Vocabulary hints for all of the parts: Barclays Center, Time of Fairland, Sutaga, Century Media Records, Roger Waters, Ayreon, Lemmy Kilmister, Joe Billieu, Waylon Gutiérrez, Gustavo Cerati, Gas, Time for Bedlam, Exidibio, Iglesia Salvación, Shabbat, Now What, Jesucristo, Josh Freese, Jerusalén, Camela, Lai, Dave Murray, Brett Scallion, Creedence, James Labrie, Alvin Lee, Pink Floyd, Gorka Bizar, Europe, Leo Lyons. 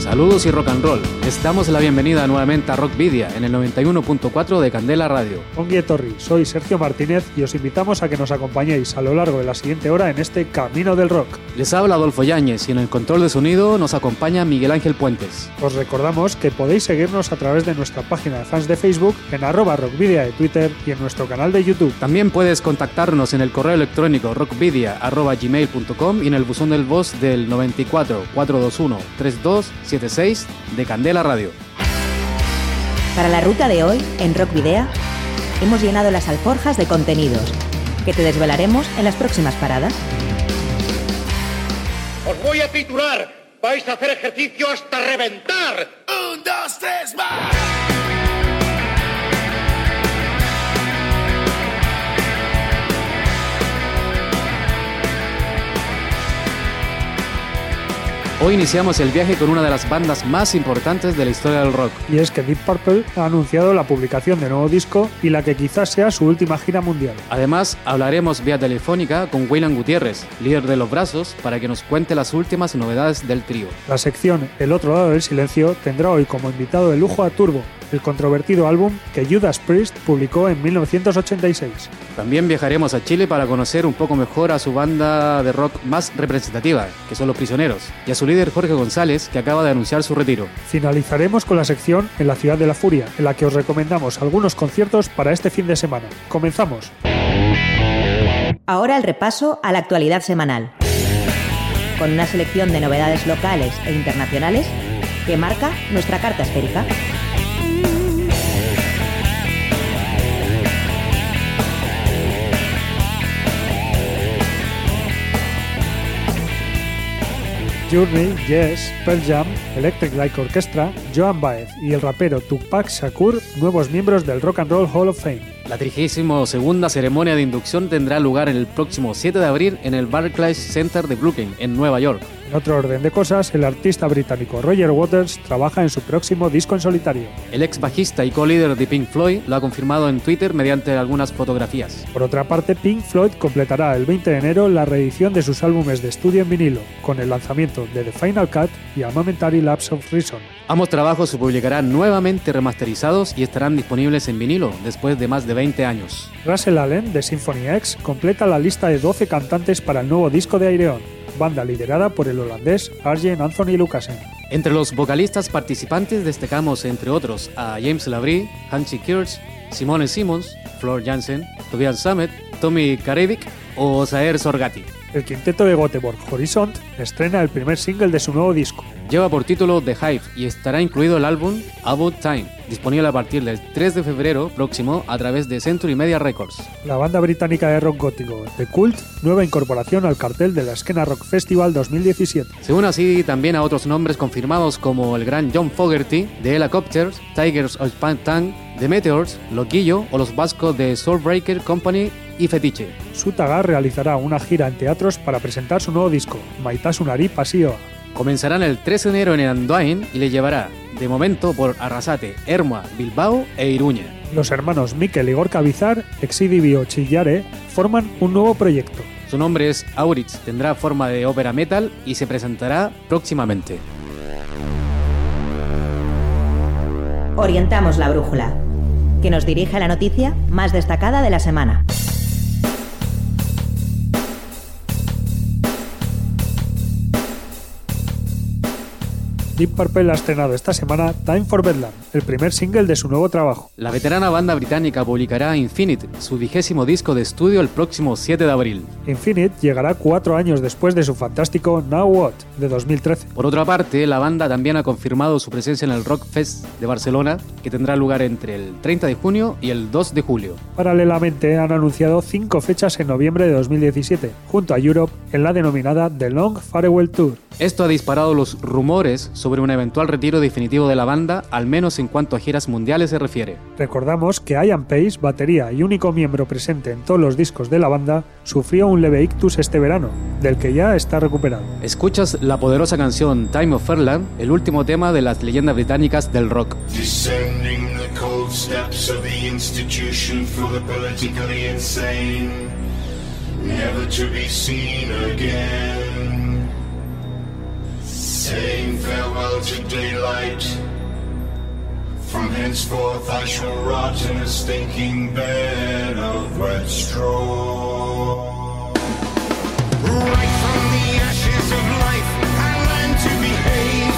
Saludos y rock and roll. Les damos la bienvenida nuevamente a Rockvidia en el 91.4 de Candela Radio. Ongue Torri, soy Sergio Martínez y os invitamos a que nos acompañéis a lo largo de la siguiente hora en este Camino del Rock. Les habla Adolfo Yáñez y en el control de sonido nos acompaña Miguel Ángel Puentes. Os recordamos que podéis seguirnos a través de nuestra página de fans de Facebook, en @rockvidia de Twitter y en nuestro canal de YouTube. También puedes contactarnos en el correo electrónico rockvidia@gmail.com y en el buzón del voz del 94 421 32 7 de Candela Radio. Para la ruta de hoy, en Rockvidia, hemos llenado las alforjas de contenidos que te desvelaremos en las próximas paradas. Os voy a titular, vais a hacer ejercicio hasta reventar. 1, 2, 3, más. Hoy iniciamos el viaje con una de las bandas más importantes de la historia del rock. Y es que Deep Purple ha anunciado la publicación de nuevo disco y la que quizás sea su última gira mundial. Además, hablaremos vía telefónica con Waylon Gutiérrez, líder de Los Brazos, para que nos cuente las últimas novedades del trío. La sección El otro lado del silencio tendrá hoy como invitado de lujo a Turbo, el controvertido álbum que Judas Priest publicó en 1986. También viajaremos a Chile para conocer un poco mejor a su banda de rock más representativa, que son Los Prisioneros, y a su líder Jorge González, que acaba de anunciar su retiro. Finalizaremos con la sección En la Ciudad de la Furia, en la que os recomendamos algunos conciertos para este fin de semana. ¡Comenzamos! Ahora el repaso a la actualidad semanal, con una selección de novedades locales e internacionales que marca nuestra carta esférica. Journey, Yes, Pearl Jam, Electric Light Orchestra, Joan Baez y el rapero Tupac Shakur, nuevos miembros del Rock and Roll Hall of Fame. La 32ª ceremonia de inducción tendrá lugar el próximo 7 de abril en el Barclays Center de Brooklyn, en Nueva York. En otro orden de cosas, el artista británico Roger Waters trabaja en su próximo disco en solitario. El ex bajista y co-líder de Pink Floyd lo ha confirmado en Twitter mediante algunas fotografías. Por otra parte, Pink Floyd completará el 20 de enero la reedición de sus álbumes de estudio en vinilo, con el lanzamiento de The Final Cut y A Momentary Lapse of Reason. Ambos trabajos se publicarán nuevamente remasterizados y estarán disponibles en vinilo después de más de 20 años. Russell Allen, de Symphony X, completa la lista de 12 cantantes para el nuevo disco de Ayreon, banda liderada por el holandés Arjen Anthony Lucassen. Entre los vocalistas participantes destacamos, entre otros, a James Labrie, Hansi Kürsch, Simone Simons, Flor Jansen, Tobias Sammet, Tommy Karevic o Saer Sorgatti. El quinteto de Göteborg, Horizont, estrena el primer single de su nuevo disco. Lleva por título The Hive y estará incluido el álbum About Time, disponible a partir del 3 de febrero próximo a través de Century Media Records. La banda británica de rock gótico The Cult, nueva incorporación al cartel de la Esquena Rock Festival 2017. Según así también a otros nombres confirmados como el gran John Fogerty de Helicopters, Tigers of Pantang, The Meteors, Loquillo o los vascos de Soulbreaker Company y Fetiche. Sutaga realizará una gira en teatros para presentar su nuevo disco, Maitasunari Pasioa. Comenzarán el 13 de enero en Andoain y le llevará, de momento, por Arrasate, Ermua, Bilbao e Iruña. Los hermanos Mikel y Gorka Bizar, Exidibio Chillare, forman un nuevo proyecto. Su nombre es Auritz, tendrá forma de ópera metal y se presentará próximamente. Orientamos la brújula, que nos dirige a la noticia más destacada de la semana. Deep Purple ha estrenado esta semana Time for Bedlam, el primer single de su nuevo trabajo. La veterana banda británica publicará Infinite, su 20º disco de estudio, el próximo 7 de abril. Infinite llegará 4 años después de su fantástico Now What, de 2013. Por otra parte, la banda también ha confirmado su presencia en el Rock Fest de Barcelona, que tendrá lugar entre el 30 de junio y el 2 de julio. Paralelamente, han anunciado 5 fechas en noviembre de 2017, junto a Europe, en la denominada The Long Farewell Tour. Esto ha disparado los rumores sobre un eventual retiro definitivo de la banda, al menos en cuanto a giras mundiales se refiere. Recordamos que Ian Pace, batería y único miembro presente en todos los discos de la banda, sufrió un leve ictus este verano, del que ya está recuperado. Escuchas la poderosa canción Time of Fairland, el último tema de las leyendas británicas del rock. Descending the cold steps of the institution for the politically insane, never to be seen again. Saying farewell to daylight. From henceforth I shall rot in a stinking bed of wet straw. Right from the ashes of life I learned to behave.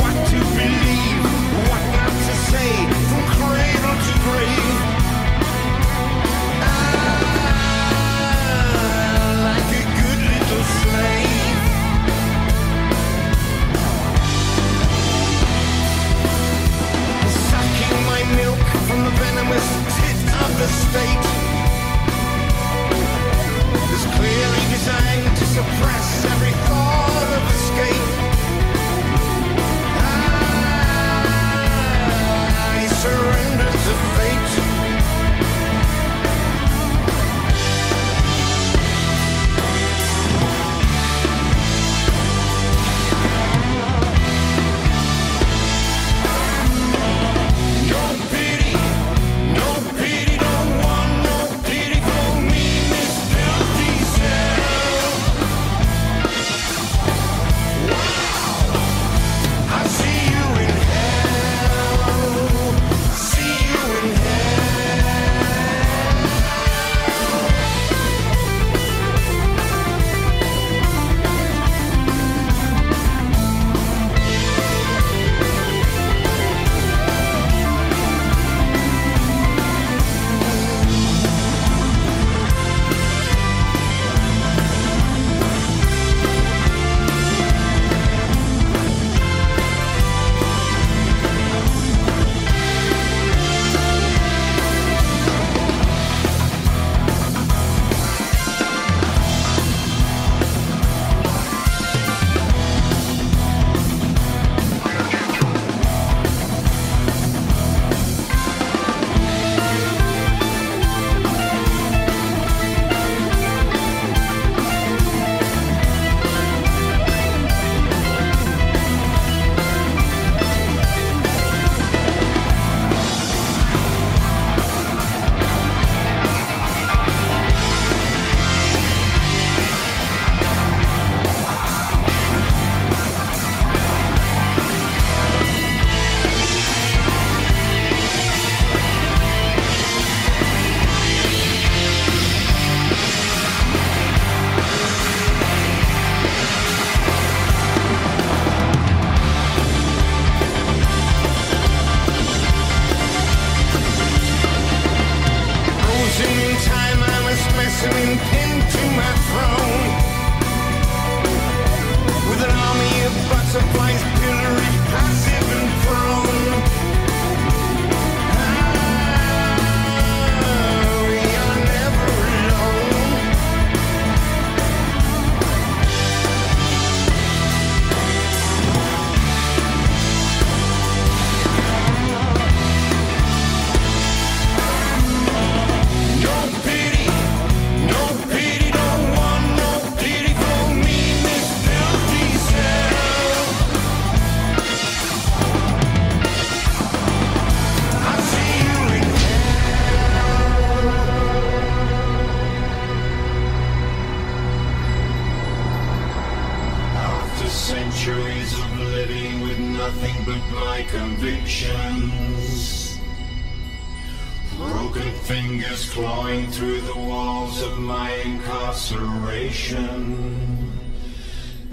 What to believe, what not to say, from cradle to grave. Ah, like a good little slave. Milk from the venomous tit of the state is clearly designed to suppress every thought of escape. I surrender to fate.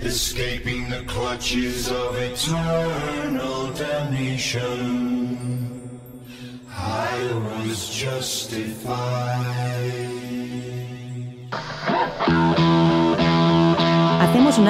escaping the clutches of eternal damnation. I was justified. Hacemos un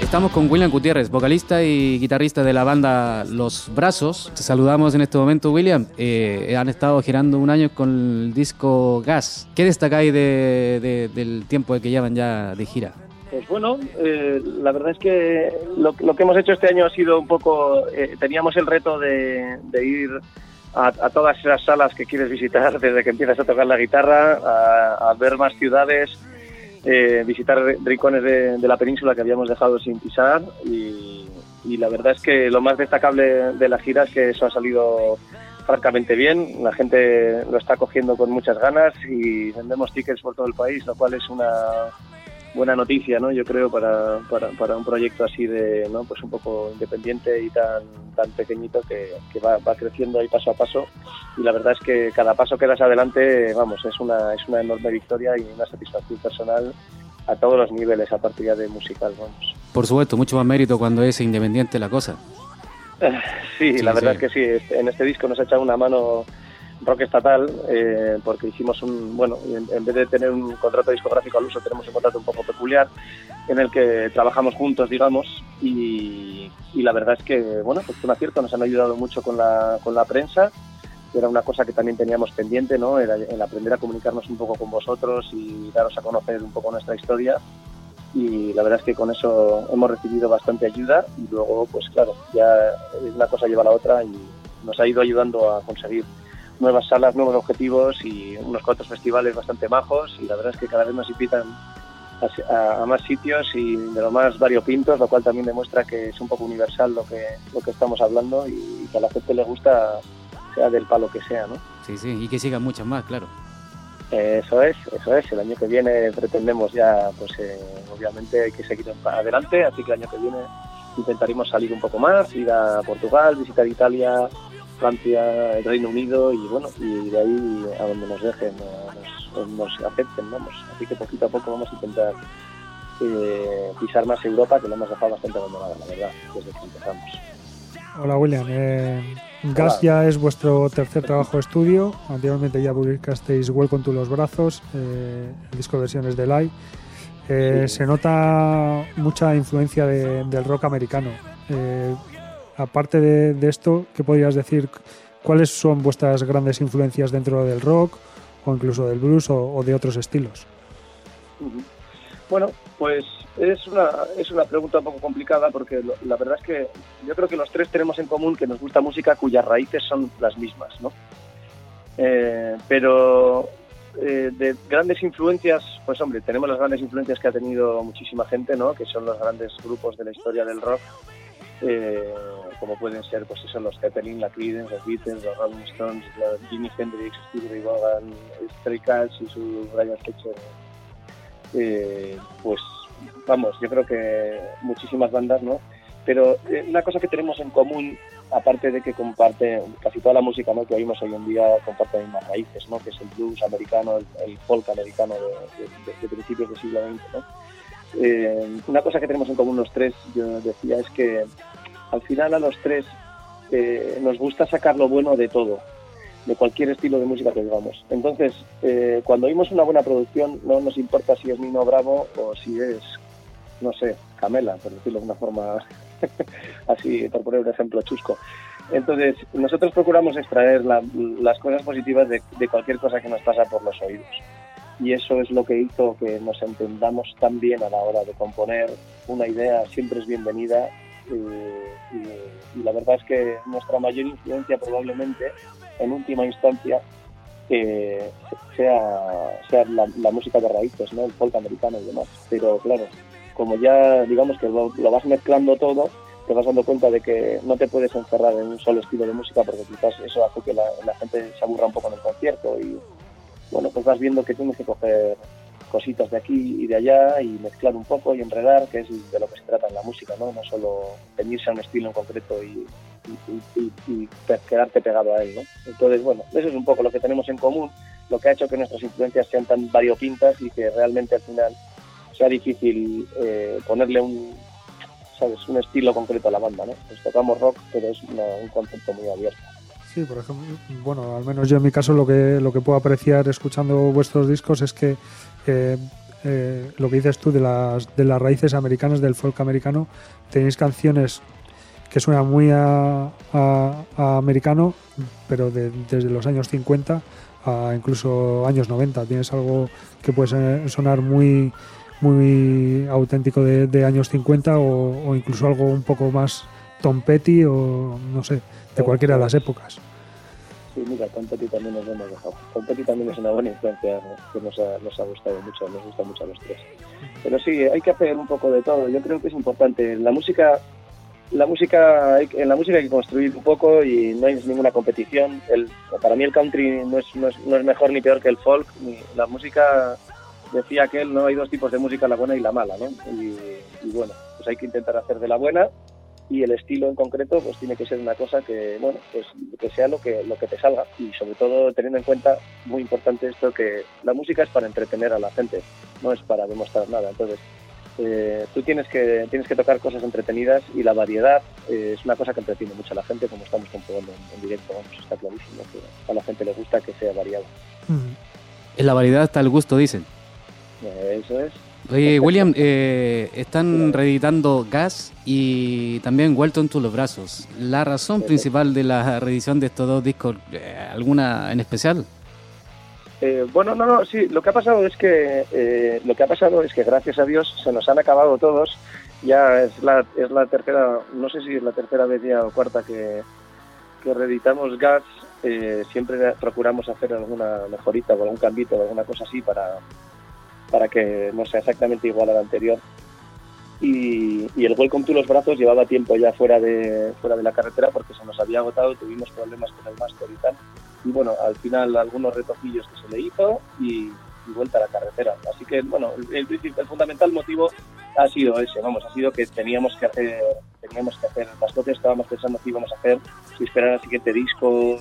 Estamos con William Gutiérrez, vocalista y guitarrista de la banda Los Brazos. Te saludamos en este momento, William. Han estado girando un año con el disco Gas. ¿Qué destacáis del tiempo que llevan ya de gira? Pues bueno, la verdad es que lo que hemos hecho este año ha sido un poco... teníamos el reto de ir a todas esas salas que quieres visitar desde que empiezas a tocar la guitarra, a ver más ciudades... visitar rincones de la península que habíamos dejado sin pisar y la verdad es que lo más destacable de la gira es que eso ha salido francamente bien, la gente lo está cogiendo con muchas ganas y vendemos tickets por todo el país, lo cual es una buena noticia, ¿no? Yo creo para un proyecto así de, ¿no? Pues un poco independiente y tan pequeñito que va creciendo ahí paso a paso y la verdad es que cada paso que das adelante, vamos, es una enorme victoria y una satisfacción personal a todos los niveles, aparte ya de musical, vamos. Por supuesto, mucho más mérito cuando es independiente la cosa. Sí, la verdad sí. Es que sí, en este disco nos ha echado una mano Rock Estatal, porque hicimos en vez de tener un contrato discográfico al uso, tenemos un contrato un poco peculiar en el que trabajamos juntos, digamos, y la verdad es que, bueno, pues un acierto, nos han ayudado mucho con la prensa, que era una cosa que también teníamos pendiente, ¿no? Era el aprender a comunicarnos un poco con vosotros y daros a conocer un poco nuestra historia, y la verdad es que con eso hemos recibido bastante ayuda, y luego, pues claro, ya una cosa lleva a la otra y nos ha ido ayudando a conseguir nuevas salas, nuevos objetivos y unos cuantos festivales bastante majos y la verdad es que cada vez nos invitan a más sitios y de lo más variopintos, lo cual también demuestra que es un poco universal lo que estamos hablando y que a la gente le gusta, sea del palo que sea, ¿no? Sí, y que sigan muchas más, claro. Eso es, el año que viene pretendemos ya, pues obviamente hay que seguir adelante, así que el año que viene intentaremos salir un poco más, ir a Portugal, visitar Italia, Francia, el Reino Unido y bueno, y de ahí a donde nos dejen, nos acepten, vamos. Así que poquito a poco vamos a intentar pisar más Europa, que lo hemos dejado bastante abandonada, la verdad, desde que empezamos. Hola William, Gas ya es vuestro tercer trabajo de estudio, anteriormente ya publicasteis Welcome to Los Brazos, el disco de versiones de Lai. Sí. Se nota mucha influencia del rock americano. Aparte de esto, ¿qué podrías decir? ¿Cuáles son vuestras grandes influencias dentro del rock o incluso del blues o de otros estilos? Bueno, pues es una pregunta un poco complicada porque la verdad es que yo creo que los tres tenemos en común que nos gusta música cuyas raíces son las mismas, ¿no? Pero de grandes influencias, pues hombre, tenemos las grandes influencias que ha tenido muchísima gente, ¿no? Que son los grandes grupos de la historia del rock. Como pueden ser, pues eso, los Zeppelin, la Creedence, los Beatles, los Rolling Stones, Jimi Hendrix, Steve Ray Vaughan, Stray Cats y su Brian Setzer. Pues vamos, yo creo que muchísimas bandas, ¿no? Pero una cosa que tenemos en común, aparte de que comparte casi toda la música, ¿no? Que oímos hoy en día, comparte las mismas raíces, ¿no? Que es el blues americano, el folk americano de principios del siglo XX, ¿no? Una cosa que tenemos en común los tres, yo decía, es que al final a los tres nos gusta sacar lo bueno de todo, de cualquier estilo de música que digamos. Entonces, cuando oímos una buena producción, no nos importa si es Nino Bravo o si es, no sé, Camela, por decirlo de una forma así, por poner un ejemplo chusco. Entonces, nosotros procuramos extraer las cosas positivas de cualquier cosa que nos pasa por los oídos. Y eso es lo que hizo que nos entendamos tan bien a la hora de componer. Una idea siempre es bienvenida y la verdad es que nuestra mayor influencia probablemente, en última instancia, sea la música de raíces, ¿no? El folk americano y demás. Pero claro, como ya digamos que lo vas mezclando todo, te vas dando cuenta de que no te puedes encerrar en un solo estilo de música porque quizás eso hace que la gente se aburra un poco en el concierto y... bueno, pues vas viendo que tienes que coger cositas de aquí y de allá y mezclar un poco y enredar, que es de lo que se trata en la música, ¿no? No solo teñirse a un estilo en concreto y quedarte pegado a él, ¿no? Entonces, bueno, eso es un poco lo que tenemos en común, lo que ha hecho que nuestras influencias sean tan variopintas y que realmente al final sea difícil ponerle un, ¿sabes?, un estilo concreto a la banda, ¿no? Pues tocamos rock, pero es un concepto muy abierto. Sí, por ejemplo, bueno, al menos yo en mi caso lo que puedo apreciar escuchando vuestros discos es que lo que dices tú de las raíces americanas, del folk americano, tenéis canciones que suenan muy a americano, pero desde los años 50 a incluso años 90. Tienes algo que puede sonar muy, muy auténtico de años 50 o incluso algo un poco más Tom Petty o no sé, de cualquiera de las épocas. Sí, mira, Tom Petty también nos hemos dejado. Tom Petty también es una buena influencia, ¿no?, que nos ha gustado mucho, nos gusta mucho a los tres. Pero sí, hay que hacer un poco de todo. Yo creo que es importante. En la música hay que construir un poco y no hay ninguna competición. Para mí el country no es mejor ni peor que el folk. Ni la música, decía que él, no hay dos tipos de música, la buena y la mala, ¿no? Y bueno, pues hay que intentar hacer de la buena. Y el estilo en concreto pues tiene que ser una cosa que, bueno, pues que sea lo que te salga, y sobre todo teniendo en cuenta, muy importante esto, que la música es para entretener a la gente, no es para demostrar nada. Entonces tú tienes que tocar cosas entretenidas, y la variedad es una cosa que entretiene mucho a la gente, como estamos comprobando en directo. Vamos, está clarísimo que a la gente le gusta que sea variado. En la variedad está el gusto, dicen. Eso es. Oye, William, están reeditando Gas y también Welcome to Los Brazos. ¿La razón principal de la reedición de estos dos discos, alguna en especial? Sí. Lo que ha pasado es que gracias a Dios se nos han acabado todos. Ya es la tercera, no sé si es la tercera vez ya o cuarta que reeditamos Gas. Siempre procuramos hacer alguna mejorita o algún cambito o alguna cosa así para que no sea exactamente igual al anterior. Y el Welcome to Los Brazos llevaba tiempo ya fuera de la carretera porque se nos había agotado, tuvimos problemas con el máster y tal. Y bueno, al final algunos retoquillos que se le hizo y vuelta a la carretera. Así que bueno, el fundamental motivo ha sido ese, que teníamos que hacer las cosas que estábamos pensando que íbamos a hacer, si esperar al siguiente disco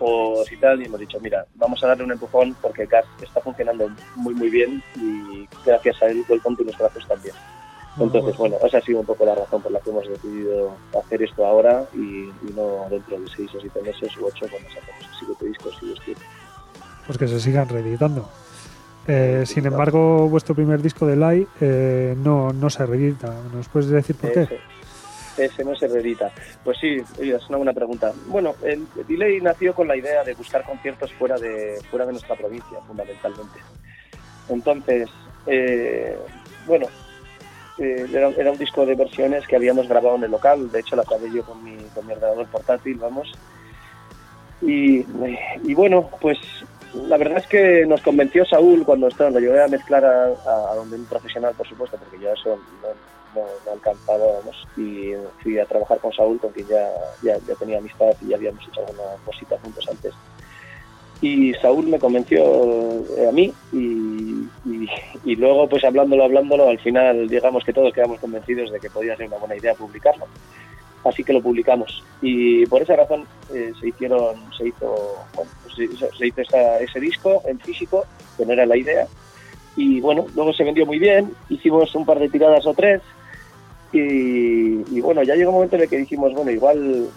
o si tal, y hemos dicho, mira, vamos a darle un empujón porque Gas está funcionando muy muy bien y gracias a él Welcome to Los Brazos también. Entonces, bueno, esa ha sido un poco la razón por la que hemos decidido hacer esto ahora y no dentro de 6 o 7 meses u 8 cuando sacamos el 7 discos, si Dios quiere. Pues que se sigan reeditando. Sin embargo, vuestro primer disco de Lai no se reedita. ¿Nos puedes decir por qué? Ese no se reedita. Pues sí, es una buena pregunta. Bueno, el Delay nació con la idea de buscar conciertos fuera de nuestra provincia, fundamentalmente. Entonces, era un disco de versiones que habíamos grabado en el local. De hecho, la acabé yo con mi ordenador portátil, vamos. Y bueno, pues la verdad es que nos convenció Saúl cuando lo llevé a mezclar a donde un profesional, por supuesto, porque yo eso no alcanzábamos, y fui a trabajar con Saúl, con quien ya tenía amistad y ya habíamos hecho alguna cosita juntos antes. Y Saúl me convenció a mí y luego pues hablándolo, al final digamos que todos quedamos convencidos de que podía ser una buena idea publicarlo. Así que lo publicamos y por esa razón se hizo ese disco en físico, que no era la idea. Y bueno, luego se vendió muy bien, hicimos un par de tiradas o tres y bueno, ya llegó un momento en el que dijimos, bueno, igual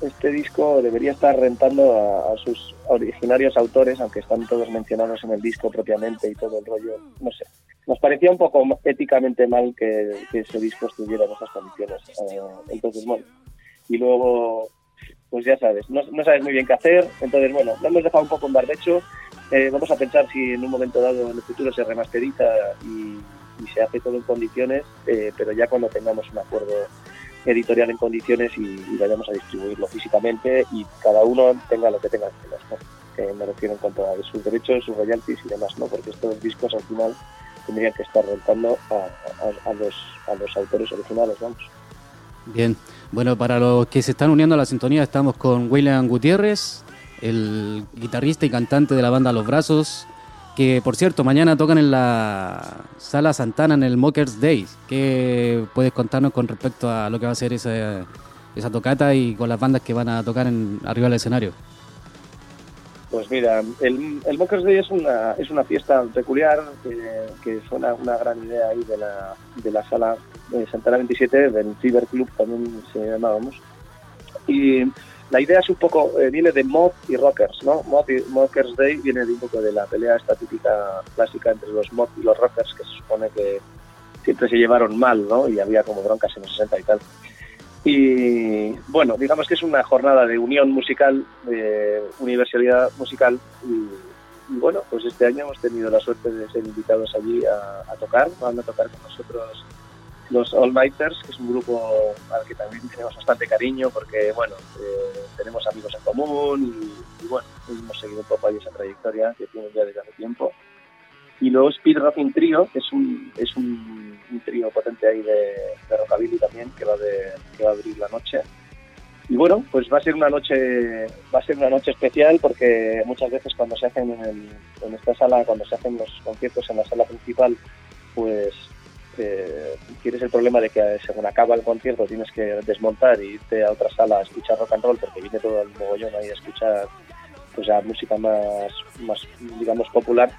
este disco debería estar rentando a sus originarios autores, aunque están todos mencionados en el disco propiamente y todo el rollo, no sé. Nos parecía un poco éticamente mal que ese disco estuviera en esas condiciones. Entonces, bueno, y luego, pues ya sabes, no sabes muy bien qué hacer, entonces, bueno, lo hemos dejado un poco en barbecho. Vamos a pensar si en un momento dado en el futuro se remasteriza y se hace todo en condiciones, pero ya cuando tengamos un acuerdo editorial en condiciones y vayamos a distribuirlo físicamente y cada uno tenga lo que tenga que hacer, ¿no? Que me refiero en cuanto a sus derechos, sus royalties y demás, ¿no? Porque estos discos al final tendrían que estar rentando a los autores originales, vamos. Bien, bueno, para los que se están uniendo a la sintonía, estamos con William Gutiérrez, el guitarrista y cantante de la banda Los Brazos, que por cierto, mañana tocan en la Sala Santana en el Mockers Days. ¿Qué puedes contarnos con respecto a lo que va a ser esa tocata y con las bandas que van a tocar arriba del escenario? Pues mira, el Mockers Day es una fiesta peculiar que suena una gran idea ahí de la Sala Santana 27, del Cyberclub también se llamábamos. Y la idea es un poco, viene de Mod y Rockers, ¿no? Mockers Day viene de un poco de la pelea esta típica clásica entre los Mod y los Rockers, que se supone que siempre se llevaron mal, ¿no? Y había como broncas en los 60 y tal. Y bueno, digamos que es una jornada de unión musical, de universalidad musical. Y bueno, pues este año hemos tenido la suerte de ser invitados allí a tocar. Van a tocar con nosotros los All Nighters, que es un grupo al que también tenemos bastante cariño porque, bueno, tenemos amigos en común y bueno, hemos seguido un poco ahí esa trayectoria que tienen ya desde hace tiempo. Y luego Speed Rocking Trio, que es un trío potente ahí de rockabilly también, que va a abrir la noche. Y bueno, pues va a ser una noche especial porque muchas veces cuando se hacen en esta sala, cuando se hacen los conciertos en la sala principal, pues tienes el problema de que según acaba el concierto tienes que desmontar e irte a otra sala a escuchar rock and roll porque viene todo el mogollón ahí a escuchar pues a música más digamos popular.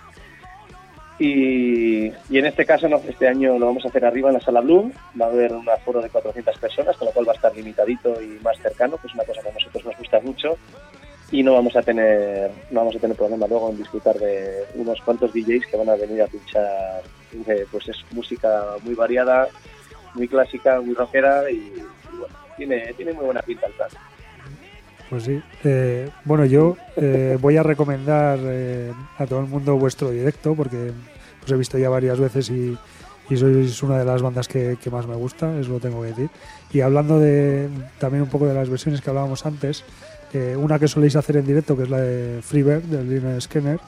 Y en este caso, no, este año lo vamos a hacer arriba en la Sala Blue. Va a haber un aforo de 400 personas, con lo cual va a estar limitadito y más cercano, que es una cosa que a nosotros nos gusta mucho. Y no vamos a tener problema luego en disfrutar de unos cuantos DJs que van a venir a pinchar, pues es música muy variada, muy clásica, muy rockera y bueno, tiene muy buena pinta el plan. Pues sí. Bueno, yo voy a recomendar a todo el mundo vuestro directo porque os he visto ya varias veces y sois una de las bandas que más me gusta, eso lo tengo que decir. Y hablando también un poco de las versiones que hablábamos antes, una que soléis hacer en directo, que es la de Freebird, del Lynyrd Skynyrd,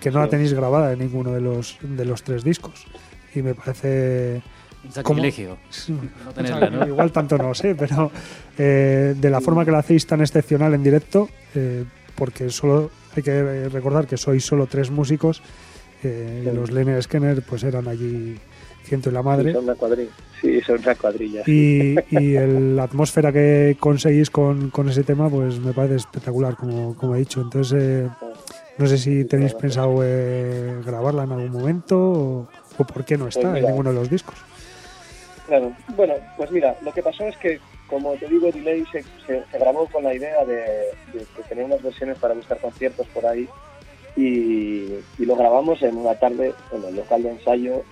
que no la tenéis grabada en ninguno de los tres discos. Y me parece... sacrilegio. No tenerla, ¿no? Igual tanto no sé, pero de la forma que la hacéis tan excepcional en directo, porque solo hay que recordar que sois solo tres músicos, sí. Los Lynyrd Skynyrd pues eran allí ciento y la madre. Sí, son una cuadrilla. Y la atmósfera que conseguís con ese tema pues me parece espectacular, como he dicho. Entonces, no sé si tenéis pensado grabarla en algún momento o por qué no está en ninguno de los discos. Claro, bueno, pues mira, lo que pasó es que, como te digo, Delay se grabó con la idea de tener unas versiones para buscar conciertos por ahí y lo grabamos en una tarde en el local de ensayo,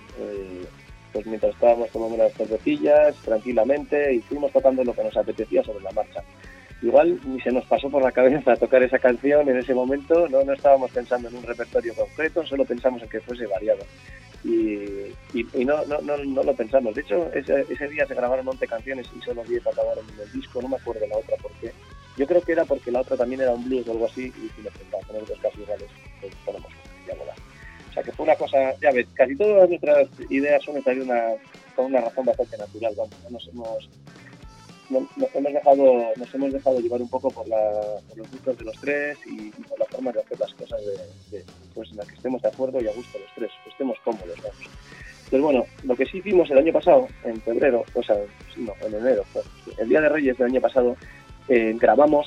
pues mientras estábamos tomando las cervecillas tranquilamente y fuimos tocando lo que nos apetecía sobre la marcha. Igual ni se nos pasó por la cabeza tocar esa canción en ese momento, no estábamos pensando en un repertorio concreto, solo pensamos en que fuese variado. Y no lo pensamos. De hecho, ese día se grabaron 11 canciones y solo 10 acabaron en el disco. No me acuerdo la otra por qué. Yo creo que era porque la otra también era un blues o algo así. Y si nos intentamos poner dos casos iguales, pues ponemos ya volá. O sea que fue una cosa, ya ves, casi todas nuestras ideas son también con una razón bastante natural. Nos hemos dejado llevar un poco por los gustos de los tres y por la forma de hacer las cosas pues en las que estemos de acuerdo y a gusto los tres, que estemos cómodos, vamos. Pues bueno, lo que sí hicimos el año pasado, en enero, pues, el Día de Reyes del año pasado, grabamos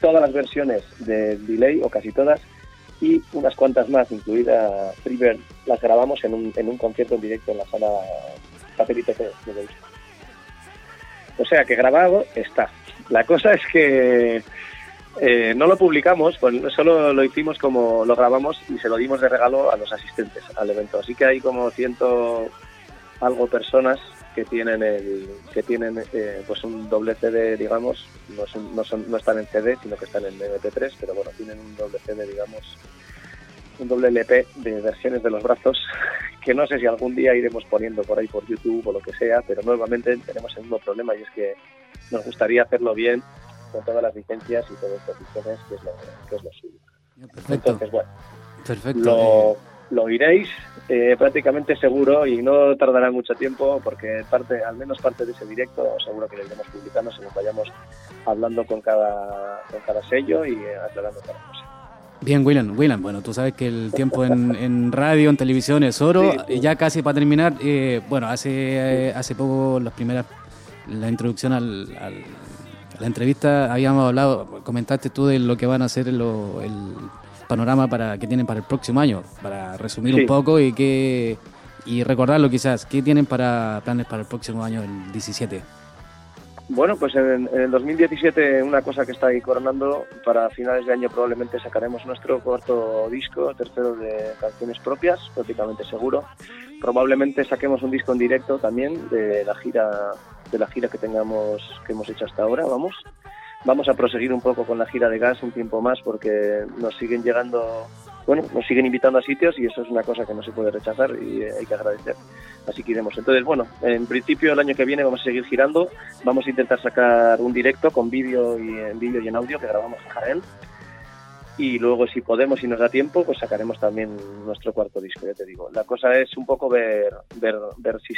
todas las versiones de Delay, o casi todas, y unas cuantas más, incluida Freebird, las grabamos en un concierto en directo en la sala Satélite C de Delay. O sea que grabado está. La cosa es que no lo publicamos, pues solo lo hicimos como lo grabamos y se lo dimos de regalo a los asistentes al evento. Así que hay como 100 algo personas que tienen pues un doble CD, digamos. No están en CD, sino que están en MP3, pero bueno, tienen un doble CD, digamos, un doble LP de versiones de Los Brazos, que no sé si algún día iremos poniendo por ahí por YouTube o lo que sea, pero nuevamente tenemos el mismo problema y es que nos gustaría hacerlo bien con todas las licencias y todas las peticiones, que es lo suyo. Perfecto. Entonces, bueno, perfecto. Lo iréis prácticamente seguro y no tardará mucho tiempo porque al menos parte de ese directo seguro que lo iremos publicando según vayamos hablando con cada sello y aclarando cada cosa. Bien, William, bueno, tú sabes que el tiempo en radio, en televisión es oro. Sí. Ya casi para terminar, bueno, hace poco la introducción a la entrevista, habíamos hablado, comentaste tú de lo que van a hacer el panorama que tienen para el próximo año, para resumir un poco y recordarlo quizás. ¿Qué tienen planes para el próximo año, el 17? Bueno, pues en el 2017 una cosa que está ahí coronando, para finales de año probablemente sacaremos nuestro cuarto disco, tercero de canciones propias, prácticamente seguro. Probablemente saquemos un disco en directo también de la gira que hemos hecho hasta ahora, vamos. Vamos a proseguir un poco con la gira de Gas un tiempo más porque nos siguen llegando, bueno, nos siguen invitando a sitios y eso es una cosa que no se puede rechazar y hay que agradecer. Así que iremos. Entonces, bueno, en principio el año que viene vamos a seguir girando, vamos a intentar sacar un directo con vídeo y en audio que grabamos en Jaén. Y luego, si podemos y nos da tiempo, pues sacaremos también nuestro cuarto disco, ya te digo. La cosa es un poco ver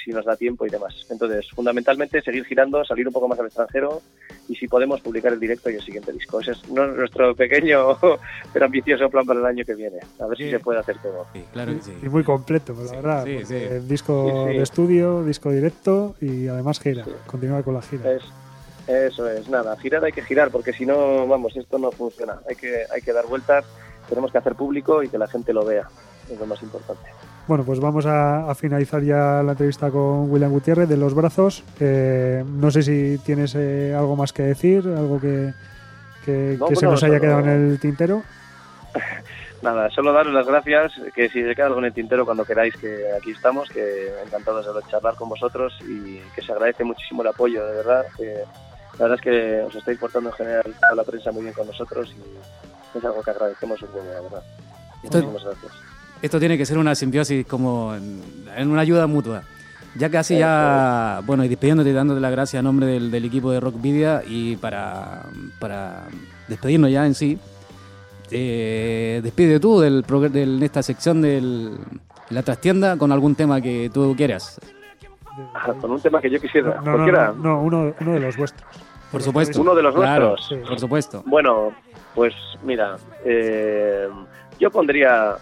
si nos da tiempo y demás. Entonces, fundamentalmente, seguir girando, salir un poco más al extranjero y, si podemos, publicar el directo y el siguiente disco. Ese es nuestro pequeño pero ambicioso plan para el año que viene. A ver si se puede hacer todo. Sí, claro que sí. Y muy completo, pues, la verdad. Sí, sí. El disco de estudio, disco directo y, además, gira. Sí. Continuar con la gira. Eso es, nada, girar hay que girar, porque si no, vamos, esto no funciona. Hay que dar vueltas, tenemos que hacer público y que la gente lo vea, es lo más importante. Bueno, pues vamos a finalizar ya la entrevista con William Gutiérrez de Los Brazos. No sé si tienes algo más que decir, algo que nos haya quedado en el tintero. Nada, solo daros las gracias, que si se queda algo en el tintero cuando queráis, que aquí estamos, que encantados de charlar con vosotros y que se agradece muchísimo el apoyo, de verdad, que... La verdad es que os estáis portando en general a la prensa muy bien con nosotros y es algo que agradecemos un poco, la verdad. Muchísimas gracias. Esto tiene que ser una simbiosis, como en una ayuda mutua. Ya casi bueno, y despidiéndote y dándote las gracias a nombre del equipo de Rockvidia y para despedirnos ya en sí, despide tú de esta sección de la trastienda con algún tema que tú quieras. Con un tema que yo quisiera. No, uno de los vuestros. Por supuesto. Uno de los nuestros. Claro, sí. Por supuesto. Bueno, pues mira, yo pondría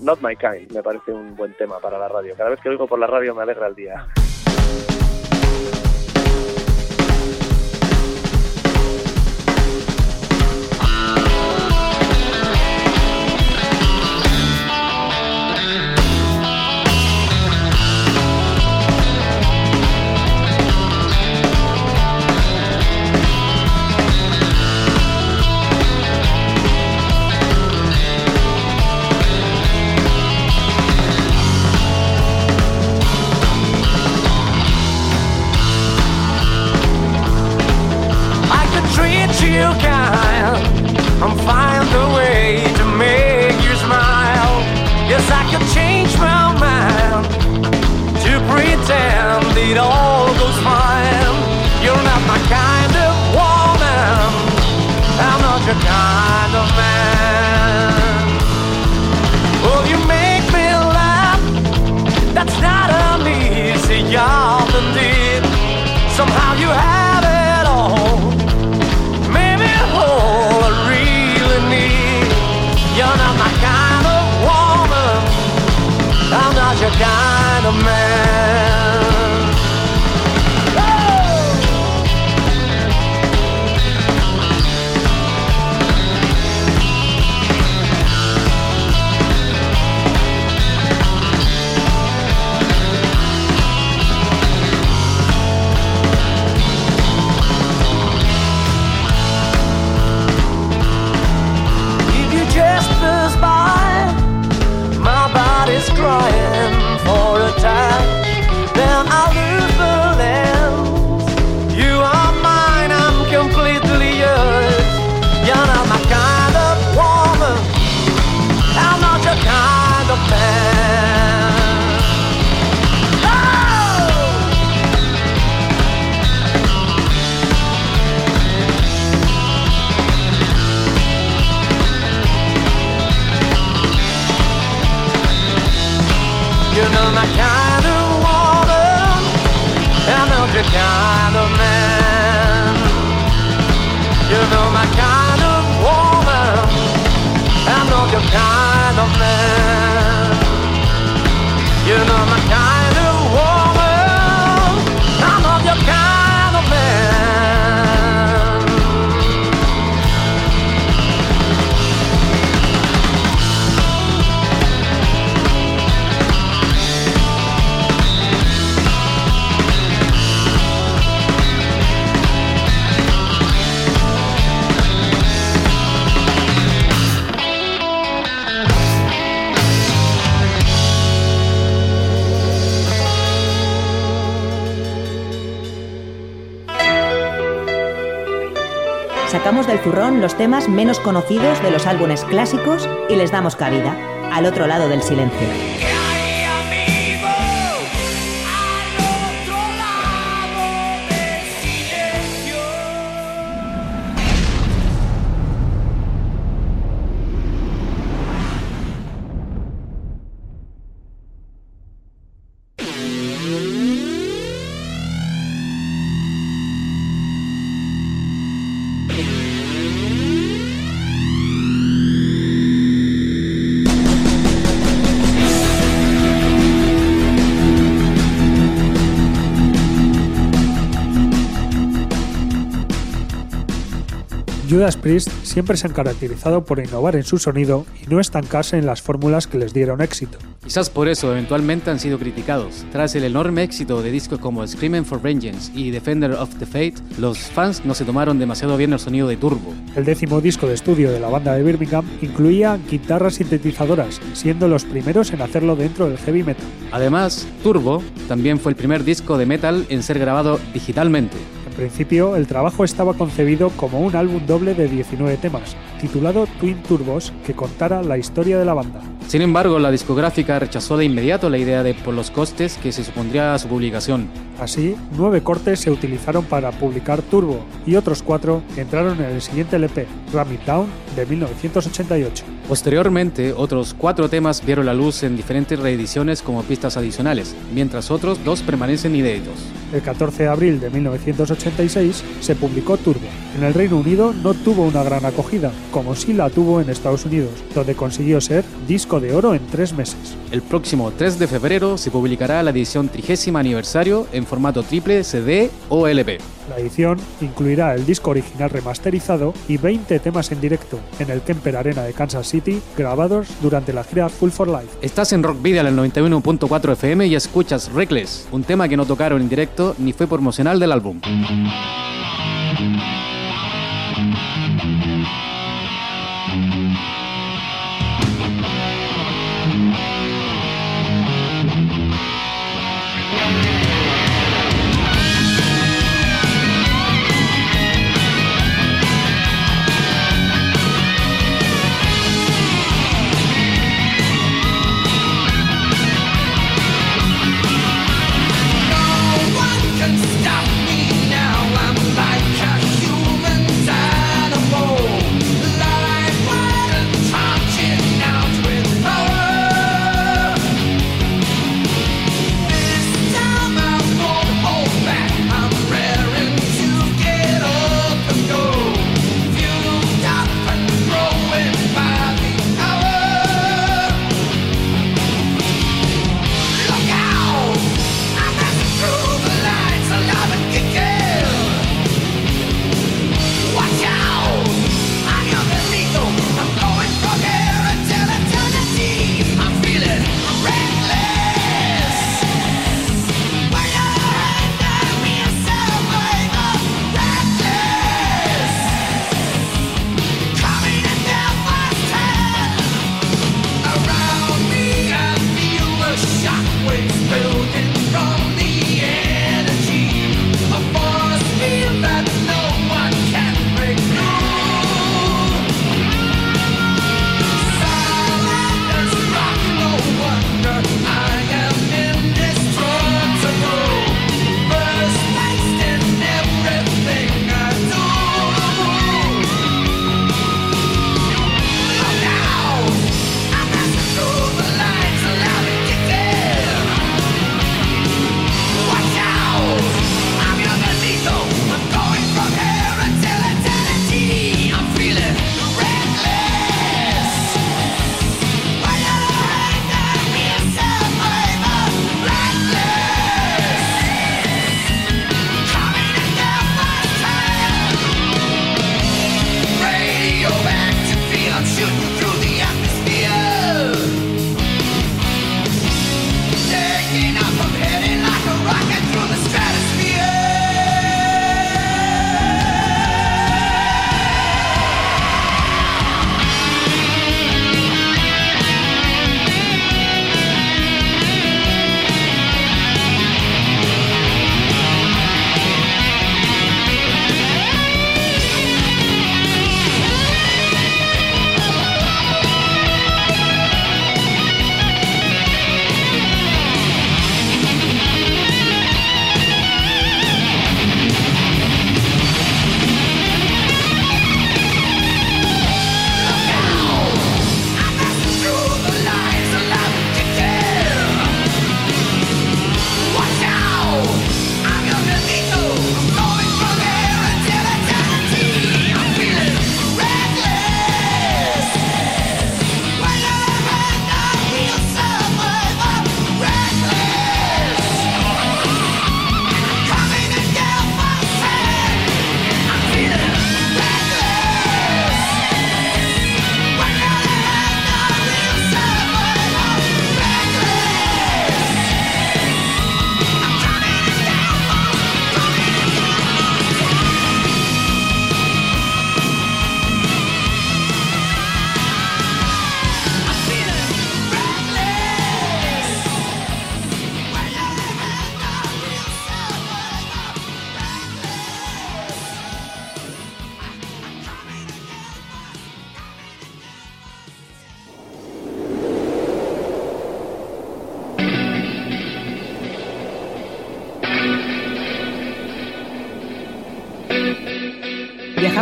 Not My Kind, me parece un buen tema para la radio. Cada vez que oigo por la radio me alegra el día. Sacamos del zurrón los temas menos conocidos de los álbumes clásicos y les damos cabida al otro lado del silencio. Judas Priest siempre se han caracterizado por innovar en su sonido y no estancarse en las fórmulas que les dieron éxito. Quizás por eso eventualmente han sido criticados. Tras el enorme éxito de discos como Screaming for Vengeance y Defender of the Faith, los fans no se tomaron demasiado bien el sonido de Turbo. El 10º disco de estudio de la banda de Birmingham incluía guitarras sintetizadoras, siendo los primeros en hacerlo dentro del heavy metal. Además, Turbo también fue el primer disco de metal en ser grabado digitalmente. En principio, el trabajo estaba concebido como un álbum doble de 19 temas, titulado Twin Turbos, que contara la historia de la banda. Sin embargo, la discográfica rechazó de inmediato la idea por los costes que se supondría a su publicación. Así, 9 cortes se utilizaron para publicar Turbo y otros 4 entraron en el siguiente LP, Ram It Down, de 1988. Posteriormente, otros 4 temas vieron la luz en diferentes reediciones como pistas adicionales, mientras otros 2 permanecen inéditos. El 14 de abril de 1986 se publicó Turbo. En el Reino Unido no tuvo una gran acogida, como sí la tuvo en Estados Unidos, donde consiguió ser disco de oro en 3 meses. El próximo 3 de febrero se publicará la edición 30 aniversario en formato triple CD o LP. La edición incluirá el disco original remasterizado y 20 temas en directo en el Kemper Arena de Kansas City, grabados durante la gira Full for Life. Estás en Rockvidia en el 91.4 FM y escuchas Reckless, un tema que no tocaron en directo ni fue promocional del álbum.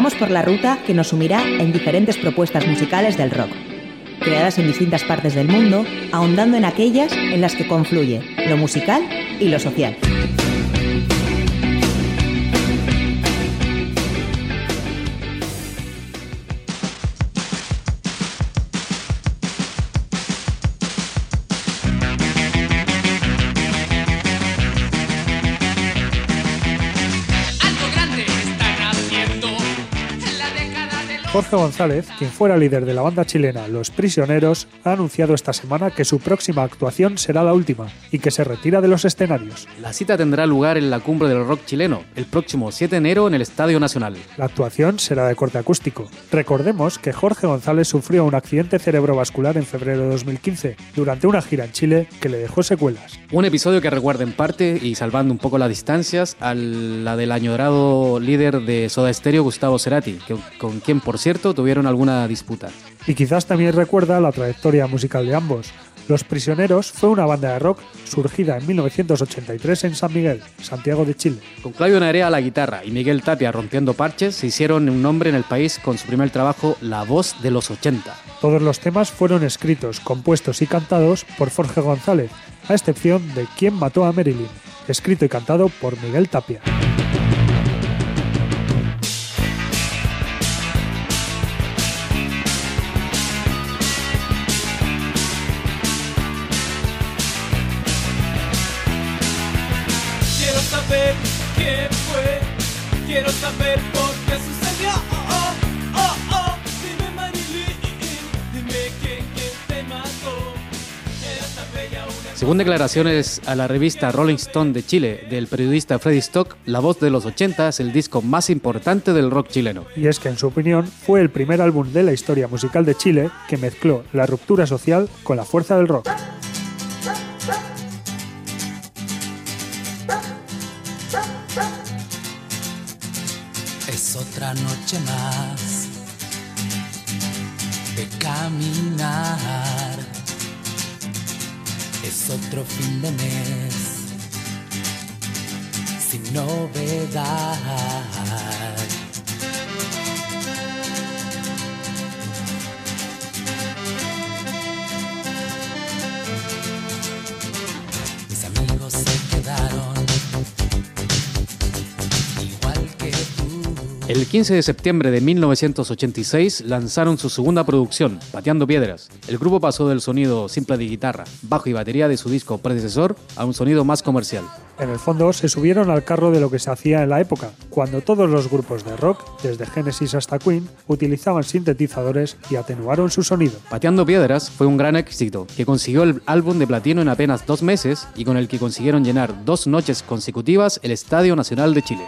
viajamos por la ruta que nos sumirá en diferentes propuestas musicales del rock, creadas en distintas partes del mundo, ahondando en aquellas en las que confluye lo musical y lo social. Jorge González, quien fuera líder de la banda chilena Los Prisioneros, ha anunciado esta semana que su próxima actuación será la última y que se retira de los escenarios. La cita tendrá lugar en la cumbre del rock chileno, el próximo 7 de enero en el Estadio Nacional. La actuación será de corte acústico. Recordemos que Jorge González sufrió un accidente cerebrovascular en febrero de 2015 durante una gira en Chile que le dejó secuelas. Un episodio que recuerda en parte, y salvando un poco las distancias, a la del añorado líder de Soda Stereo, Gustavo Cerati, con quien por cierto tuvieron alguna disputa. Y quizás también recuerda la trayectoria musical de ambos. Los Prisioneros fue una banda de rock surgida en 1983 en San Miguel, Santiago de Chile. Con Claudio Narea a la guitarra y Miguel Tapia rompiendo parches, se hicieron un nombre en el país con su primer trabajo, La Voz de los 80. Todos los temas fueron escritos, compuestos y cantados por Jorge González, a excepción de Quién mató a Marilyn, escrito y cantado por Miguel Tapia. Quiero saber por qué sucedió. Oh, oh, oh, oh. Dime Marilyn, dime quién te mató. Según declaraciones a la revista Rolling Stone de Chile del periodista Freddy Stock, La Voz de los 80 es el disco más importante del rock chileno. Y es que, en su opinión, fue el primer álbum de la historia musical de Chile que mezcló la ruptura social con la fuerza del rock. Otra noche más de caminar, es otro fin de mes sin novedad. Mis amigos se quedaron. El 15 de septiembre de 1986 lanzaron su segunda producción, Pateando Piedras. El grupo pasó del sonido simple de guitarra, bajo y batería de su disco predecesor a un sonido más comercial. En el fondo, se subieron al carro de lo que se hacía en la época, cuando todos los grupos de rock, desde Genesis hasta Queen, utilizaban sintetizadores y atenuaron su sonido. Pateando Piedras fue un gran éxito, que consiguió el álbum de platino en apenas 2 meses y con el que consiguieron llenar 2 noches consecutivas el Estadio Nacional de Chile.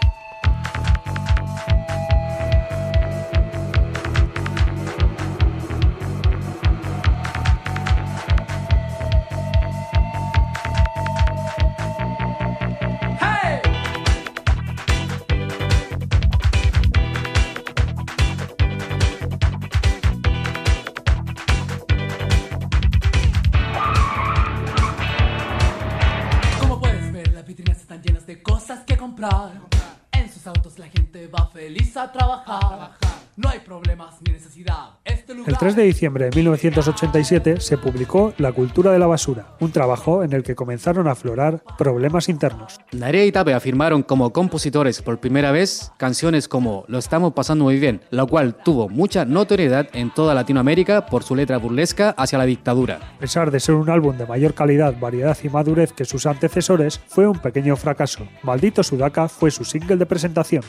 El 3 de diciembre de 1987 se publicó La cultura de la basura, un trabajo en el que comenzaron a aflorar problemas internos. Narea y Tapia firmaron como compositores por primera vez canciones como Lo estamos pasando muy bien, la cual tuvo mucha notoriedad en toda Latinoamérica por su letra burlesca hacia la dictadura. A pesar de ser un álbum de mayor calidad, variedad y madurez que sus antecesores, fue un pequeño fracaso. Maldito Sudaca fue su single de presentación.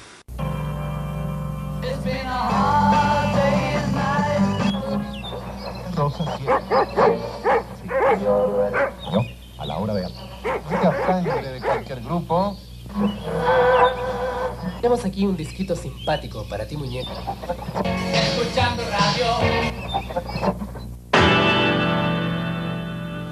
Yo, a la hora de sangre de cualquier grupo. Tenemos aquí un disquito simpático para ti, muñeca. Escuchando radio.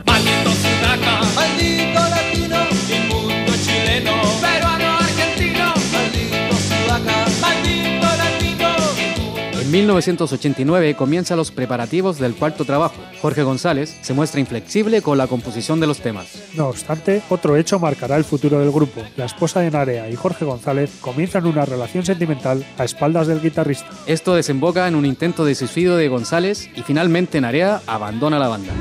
Maldito Sudaca, maldito latino, inmundo chileno, peruano, argentino. Maldito Sudaca, maldito latino. En En 1989 comienzan los preparativos del cuarto trabajo. Jorge González se muestra inflexible con la composición de los temas. No obstante, otro hecho marcará el futuro del grupo. La esposa de Narea y Jorge González comienzan una relación sentimental a espaldas del guitarrista. Esto desemboca en un intento de suicidio de González y finalmente Narea abandona la banda.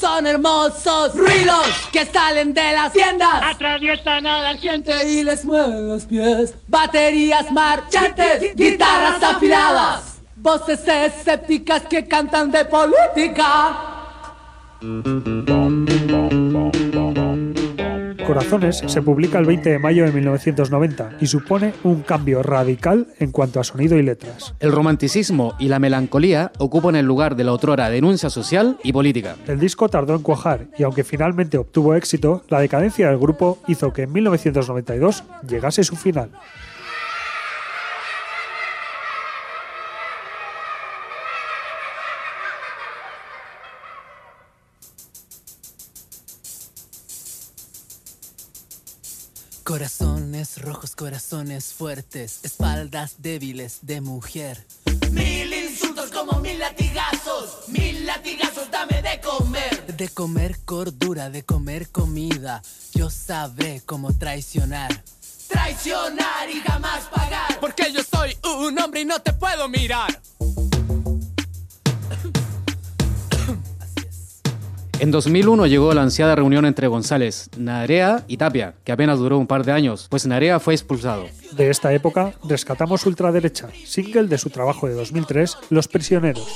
Son hermosos ruidos que salen de las tiendas, atraviesan a la gente y les mueven los pies. Baterías marchantes, guitarras afiladas, voces escépticas que cantan de política. Corazones se publica el 20 de mayo de 1990 y supone un cambio radical en cuanto a sonido y letras. El romanticismo y la melancolía ocupan el lugar de la otrora denuncia social y política. El disco tardó en cuajar y aunque finalmente obtuvo éxito, la decadencia del grupo hizo que en 1992 llegase su final. Corazones rojos, corazones fuertes, espaldas débiles de mujer. 1000 insultos como 1000 latigazos, 1000 latigazos dame de comer. De comer cordura, de comer comida, yo sabré cómo traicionar. Traicionar y jamás pagar, porque yo soy un hombre y no te puedo mirar. En 2001 llegó la ansiada reunión entre González, Narea y Tapia, que apenas duró un par de años, pues Narea fue expulsado. De esta época rescatamos Ultraderecha, single de su trabajo de 2003, Los Prisioneros.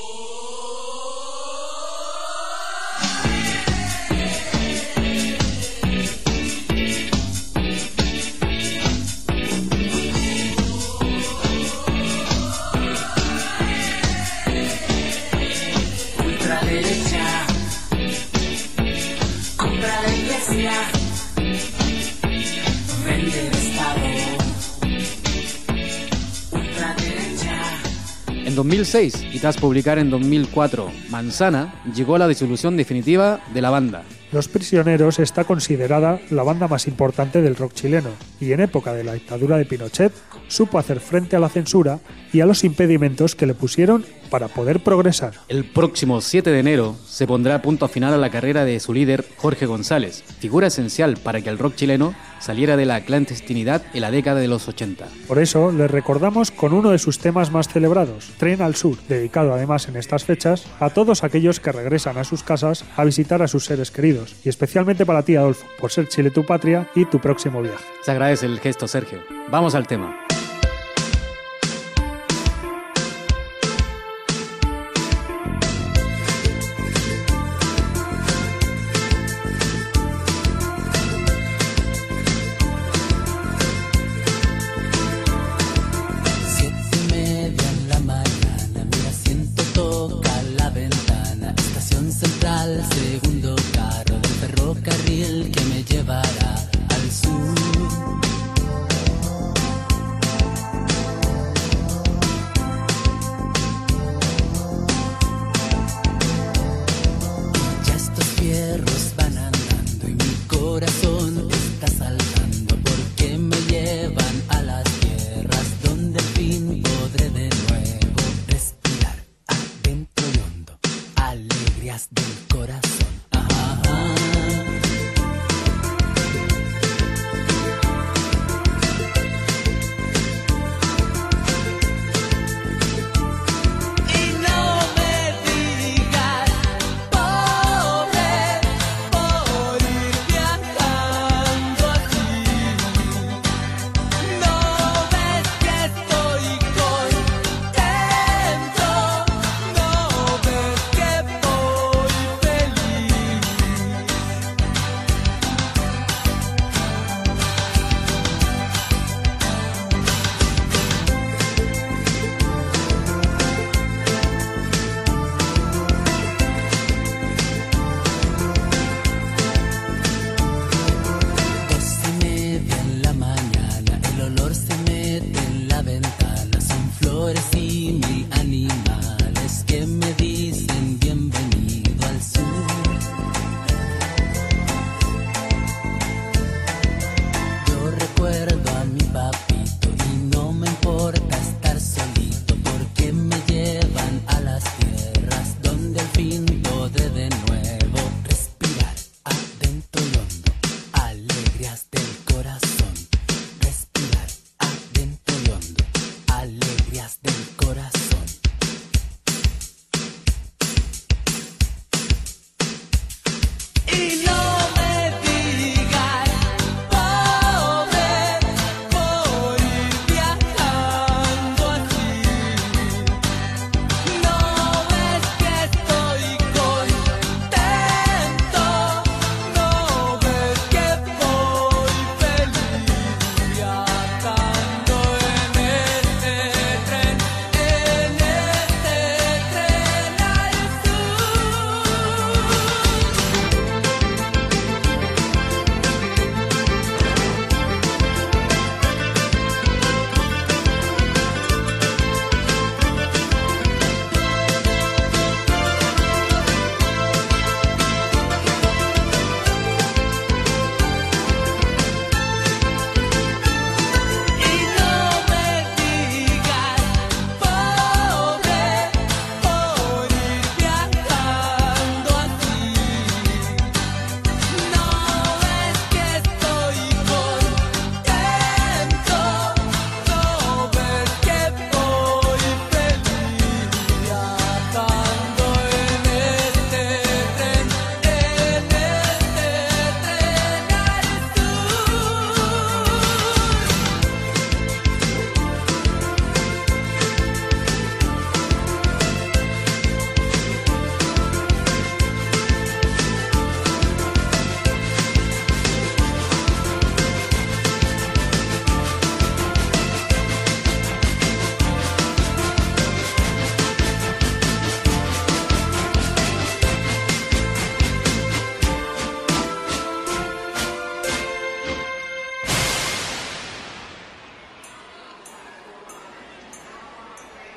En 2006, y tras publicar en 2004 Manzana, llegó la disolución definitiva de la banda. Los Prisioneros está considerada la banda más importante del rock chileno y en época de la dictadura de Pinochet supo hacer frente a la censura y a los impedimentos que le pusieron para poder progresar. El próximo 7 de enero se pondrá punto final a la carrera de su líder Jorge González, figura esencial para que el rock chileno saliera de la clandestinidad en la década de los 80. Por eso les recordamos con uno de sus temas más celebrados, Tren al Sur, dedicado además en estas fechas a todos aquellos que regresan a sus casas a visitar a sus seres queridos, y especialmente para ti, Adolfo, por ser Chile tu patria y tu próximo viaje. Se agradece el gesto, Sergio. Vamos al tema. Que me llevará al sur.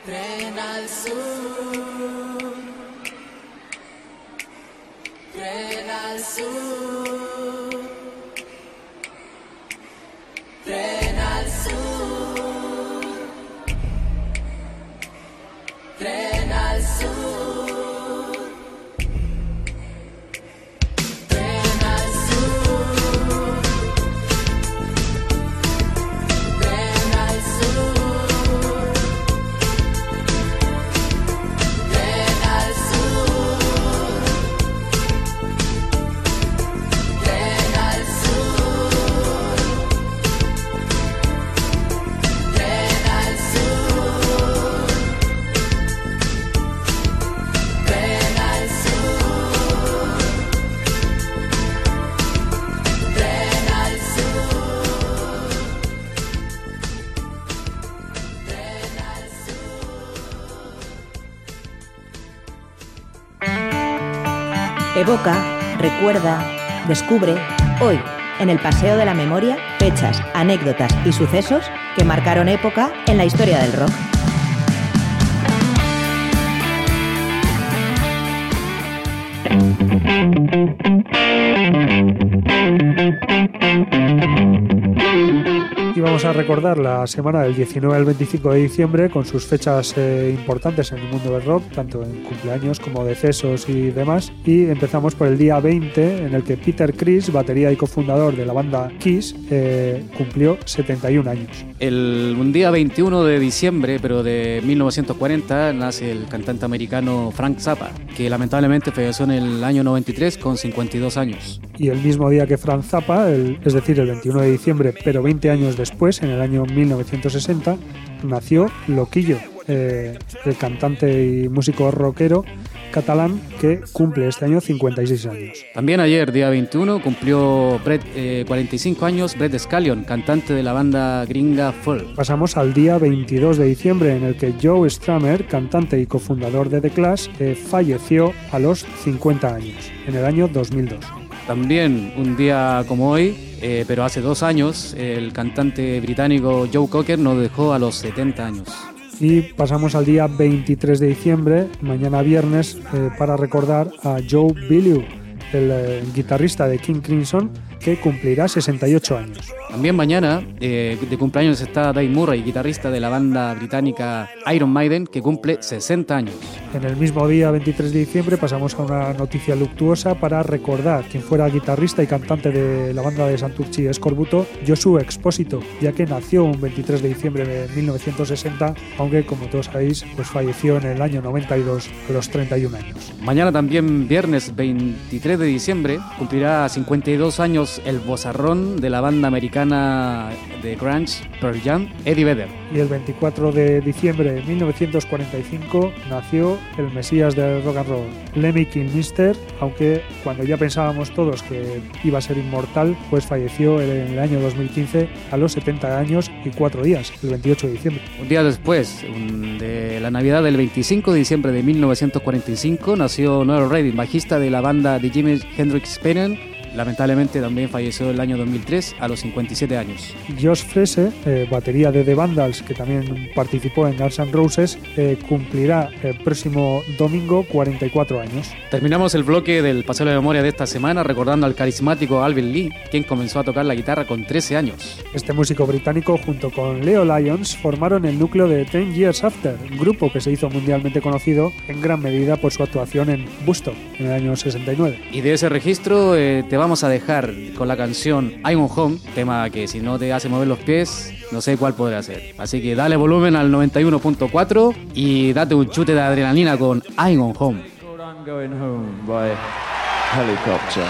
Tren al sur. Tren al sur. Tren al sur. Tren al sur. Evoca, recuerda, descubre, hoy, en el Paseo de la Memoria, fechas, anécdotas y sucesos que marcaron época en la historia del rock. Y vamos a recordar la semana del 19 al 25 de diciembre con sus fechas importantes en el mundo del rock, tanto en cumpleaños como decesos y demás. Y empezamos por el día 20, en el que Peter Criss, batería y cofundador de la banda Kiss, cumplió 71 años. Un día 21 de diciembre, pero de 1940, nace el cantante americano Frank Zappa, que lamentablemente falleció en el año 93 con 52 años. Y el mismo día que Frank Zappa, es decir, el 21 de diciembre, pero 20 años después, en el año 1960, nació Loquillo, el cantante y músico rockero catalán que cumple este año 56 años. También ayer, día 21, cumplió 45 años Brett Scallion, cantante de la banda gringa Full. Pasamos al día 22 de diciembre, en el que Joe Strummer, cantante y cofundador de The Clash, falleció a los 50 años, en el año 2002. También un día como hoy, pero hace 2 años, el cantante británico Joe Cocker nos dejó a los 70 años. Y pasamos al día 23 de diciembre, mañana viernes, para recordar a Joe Billieu, el guitarrista de King Crimson, que cumplirá 68 años. También mañana de cumpleaños está Dave Murray, guitarrista de la banda británica Iron Maiden, que cumple 60 años. En el mismo día, 23 de diciembre, pasamos a una noticia luctuosa para recordar quien fuera guitarrista y cantante de la banda de Santurtzi Escorbuto, Josu Expósito, ya que nació un 23 de diciembre de 1960, aunque, como todos sabéis, pues falleció en el año 92 a los 31 años. Mañana también, viernes 23 de diciembre, cumplirá 52 años el vozarrón de la banda americana de grunge Pearl Jam, Eddie Vedder. Y el 24 de diciembre de 1945 nació el mesías del rock and roll, Lemmy Kilmister, aunque cuando ya pensábamos todos que iba a ser inmortal, pues falleció en el año 2015 a los 70 años y 4 días, el 28 de diciembre. Un día después de la Navidad del 25 de diciembre de 1945 nació Noel Redding, bajista de la banda de Jimi Hendrix Experience. Lamentablemente también falleció el año 2003 a los 57 años. Josh Freese, batería de The Vandals, que también participó en Guns N' Roses, cumplirá el próximo domingo 44 años. Terminamos el bloque del Paseo de la Memoria de esta semana recordando al carismático Alvin Lee, quien comenzó a tocar la guitarra con 13 años. Este músico británico, junto con Leo Lyons, formaron el núcleo de Ten Years After, un grupo que se hizo mundialmente conocido en gran medida por su actuación en Woodstock en el año 69. Y de ese registro te vamos a dejar con la canción I'm on Home, tema que si no te hace mover los pies, no sé cuál podrá ser. Así que dale volumen al 91.4 y date un chute de adrenalina con I'm on Home. I'm going home by helicopter.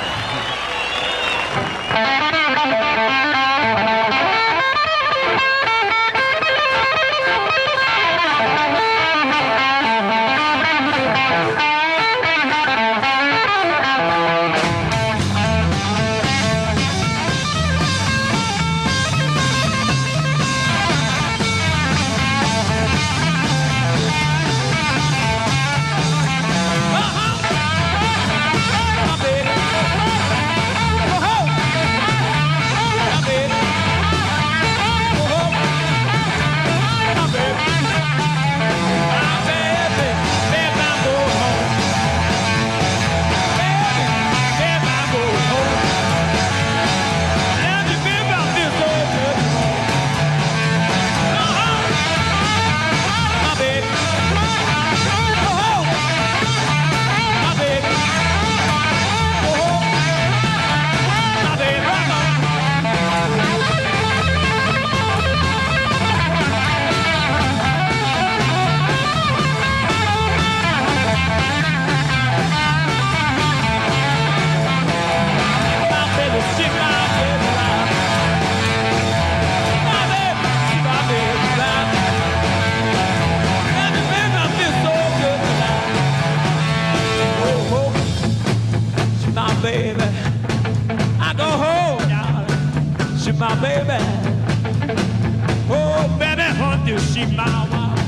she my wife.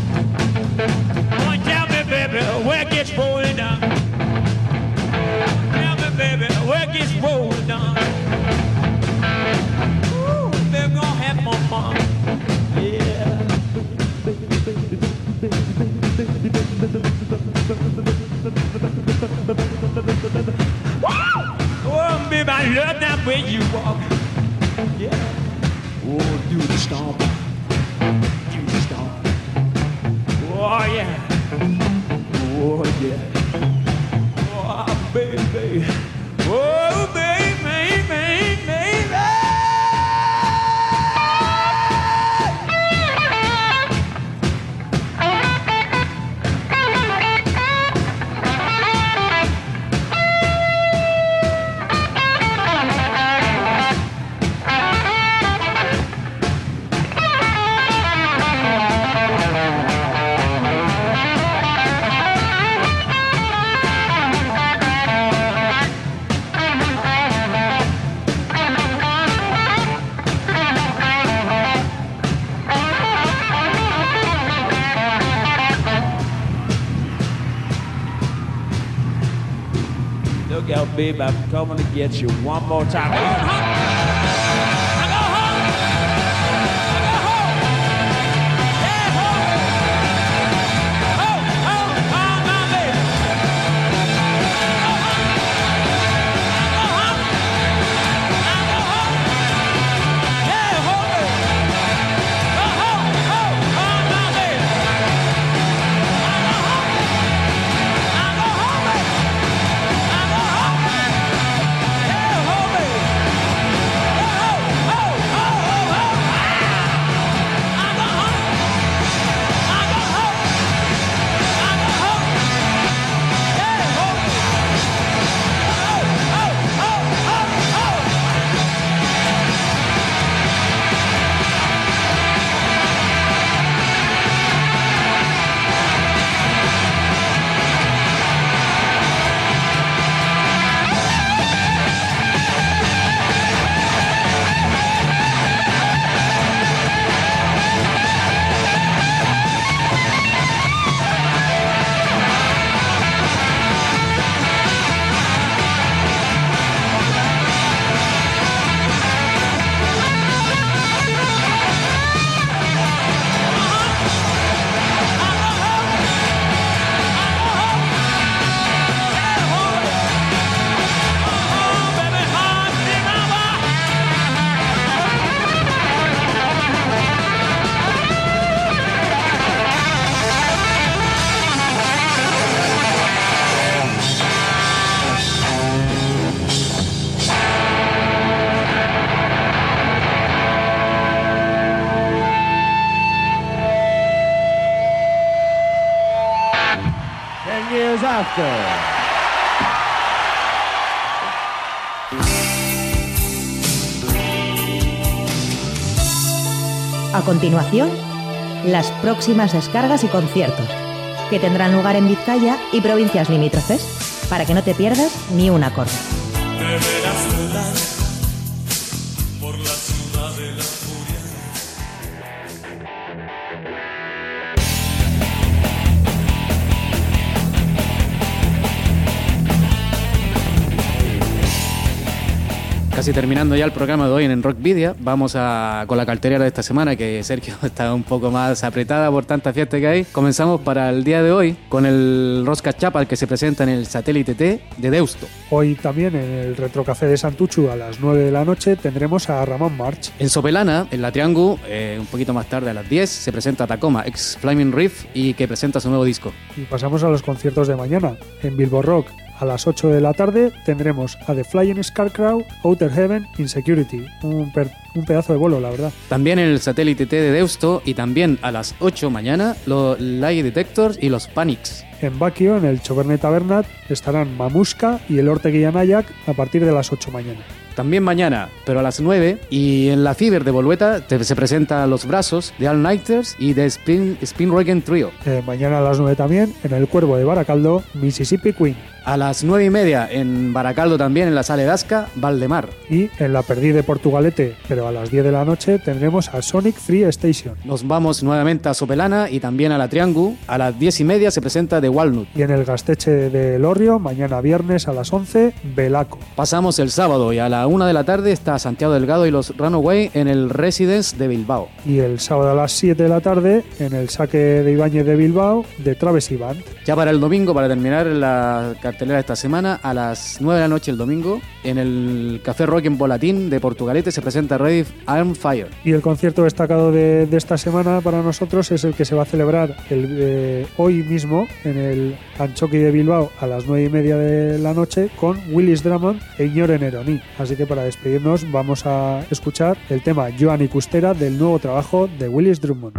Boy, tell me, baby, where it gets rolling down. Tell me, baby, where it gets rolling down. Ooh, baby, gonna have my fun. Yeah. Woo! Oh, baby, I love that way you walk. Yeah. Oh, do the stomp. Oh yeah, oh yeah, oh baby, oh baby, baby, babe, I'm coming to get you one more time. A continuación, las próximas descargas y conciertos que tendrán lugar en Vizcaya y provincias limítrofes, para que no te pierdas ni un acorde. Casi terminando ya el programa de hoy en Rockvidia, vamos con la cartelera de esta semana, que Sergio está un poco más apretada por tanta fiesta que hay. Comenzamos para el día de hoy con el Rosca Chapal, que se presenta en el Satélite T de Deusto. Hoy también en el Retrocafé de Santuchu a las 9 de la noche tendremos a Ramón March. En Sopelana, en La Triangu, un poquito más tarde a las 10, se presenta Tacoma, ex Flaming Reef, y que presenta su nuevo disco. Y pasamos a los conciertos de mañana. En Bilbo Rock, a las 8 de la tarde tendremos a The Flying Scarecrow, Outer Heaven, Insecurity. Un pedazo de bolo, la verdad. También el Satélite T de Deusto, y también a las 8 mañana los Lie Detectors y los Panics. En Baquio, en el Chobernet Taberna, estarán Mamuska y el Orteg y Anayak a partir de las 8 mañana. también mañana, pero a las 9. Y en la Ciber de Bolueta se presentan Los Brazos, The All Nighters y The Spinrogen Trio. Mañana a las 9 también, en el Cuervo de Baracaldo, Mississippi Queen. A las 9:30 en Baracaldo también, en la Sala Edasca, Valdemar. Y en la Perdiz de Portugalete, pero a las 10 de la noche, tendremos a Sonic Free Station. Nos vamos nuevamente a Sopelana y también a la Triangu. A las 10:30 se presenta The Walnut. Y en el Gasteche de Lorrio, mañana viernes a las 11, Belaco. Pasamos el sábado y a la 1 de la tarde está Santiago Delgado y los Runaway en el Residence de Bilbao. Y el sábado a las 7 de la tarde, en el Saque de Ibáñez de Bilbao, de Travis Band. Ya para el domingo, para terminar la cartelera esta semana, a las 9 de la noche el domingo, en el Café Rock en Volatín de Portugalete se presenta Ready Arm Fire. Y el concierto destacado de esta semana para nosotros es el que se va a celebrar hoy mismo en el Anchoqui de Bilbao a las 9:30 de la noche con Willis Drummond e Iñore Neroni. Así que para despedirnos vamos a escuchar el tema Joan y Custera del nuevo trabajo de Willis Drummond.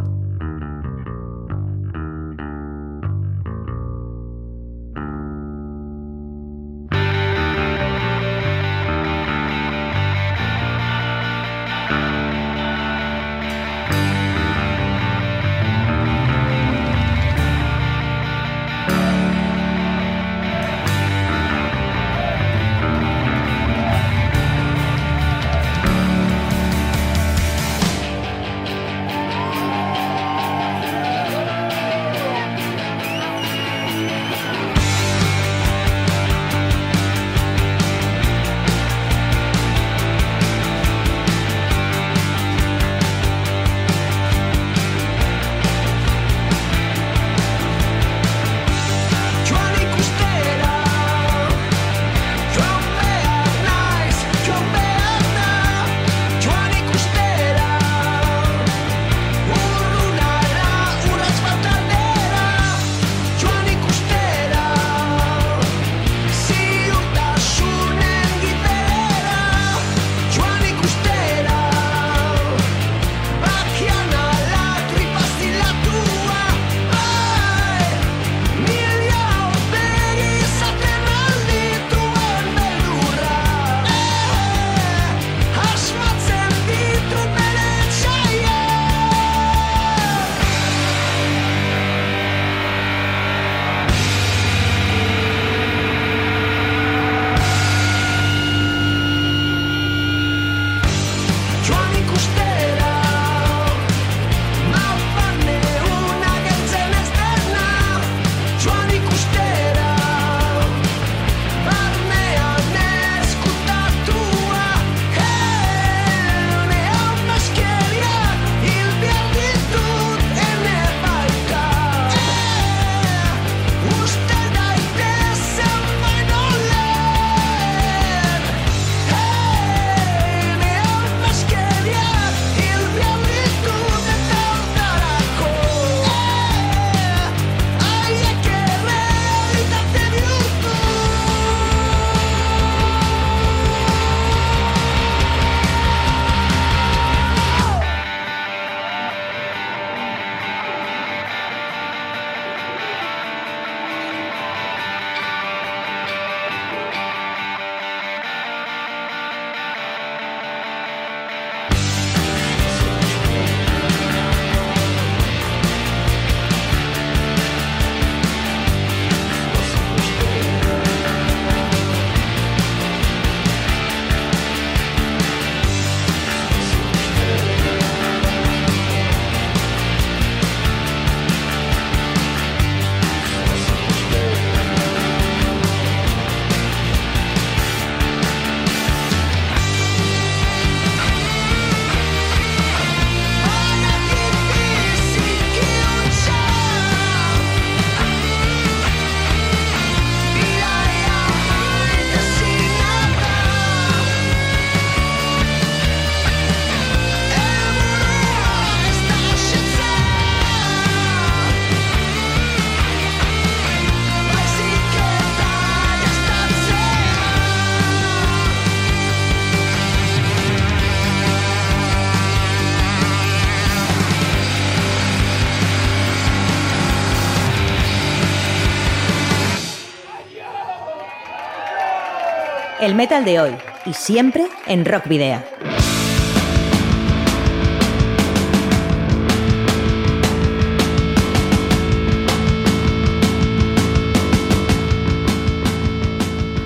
el metal de hoy y siempre en Rockvidia.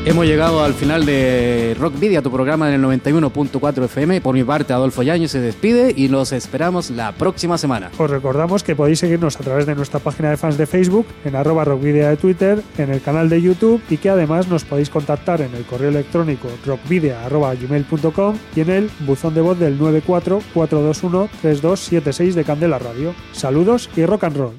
Hemos llegado al final de Rockvidia, tu programa en el 91.4 FM. Por mi parte, Adolfo Yáñez se despide y los esperamos la próxima semana. Os recordamos que podéis seguirnos a través de nuestra página de fans de Facebook, en @rockvidia de Twitter, en el canal de YouTube, y que además nos podéis contactar en el correo electrónico rockvidia@gmail.com y en el buzón de voz del 944213276 de Candela Radio. Saludos y rock and roll.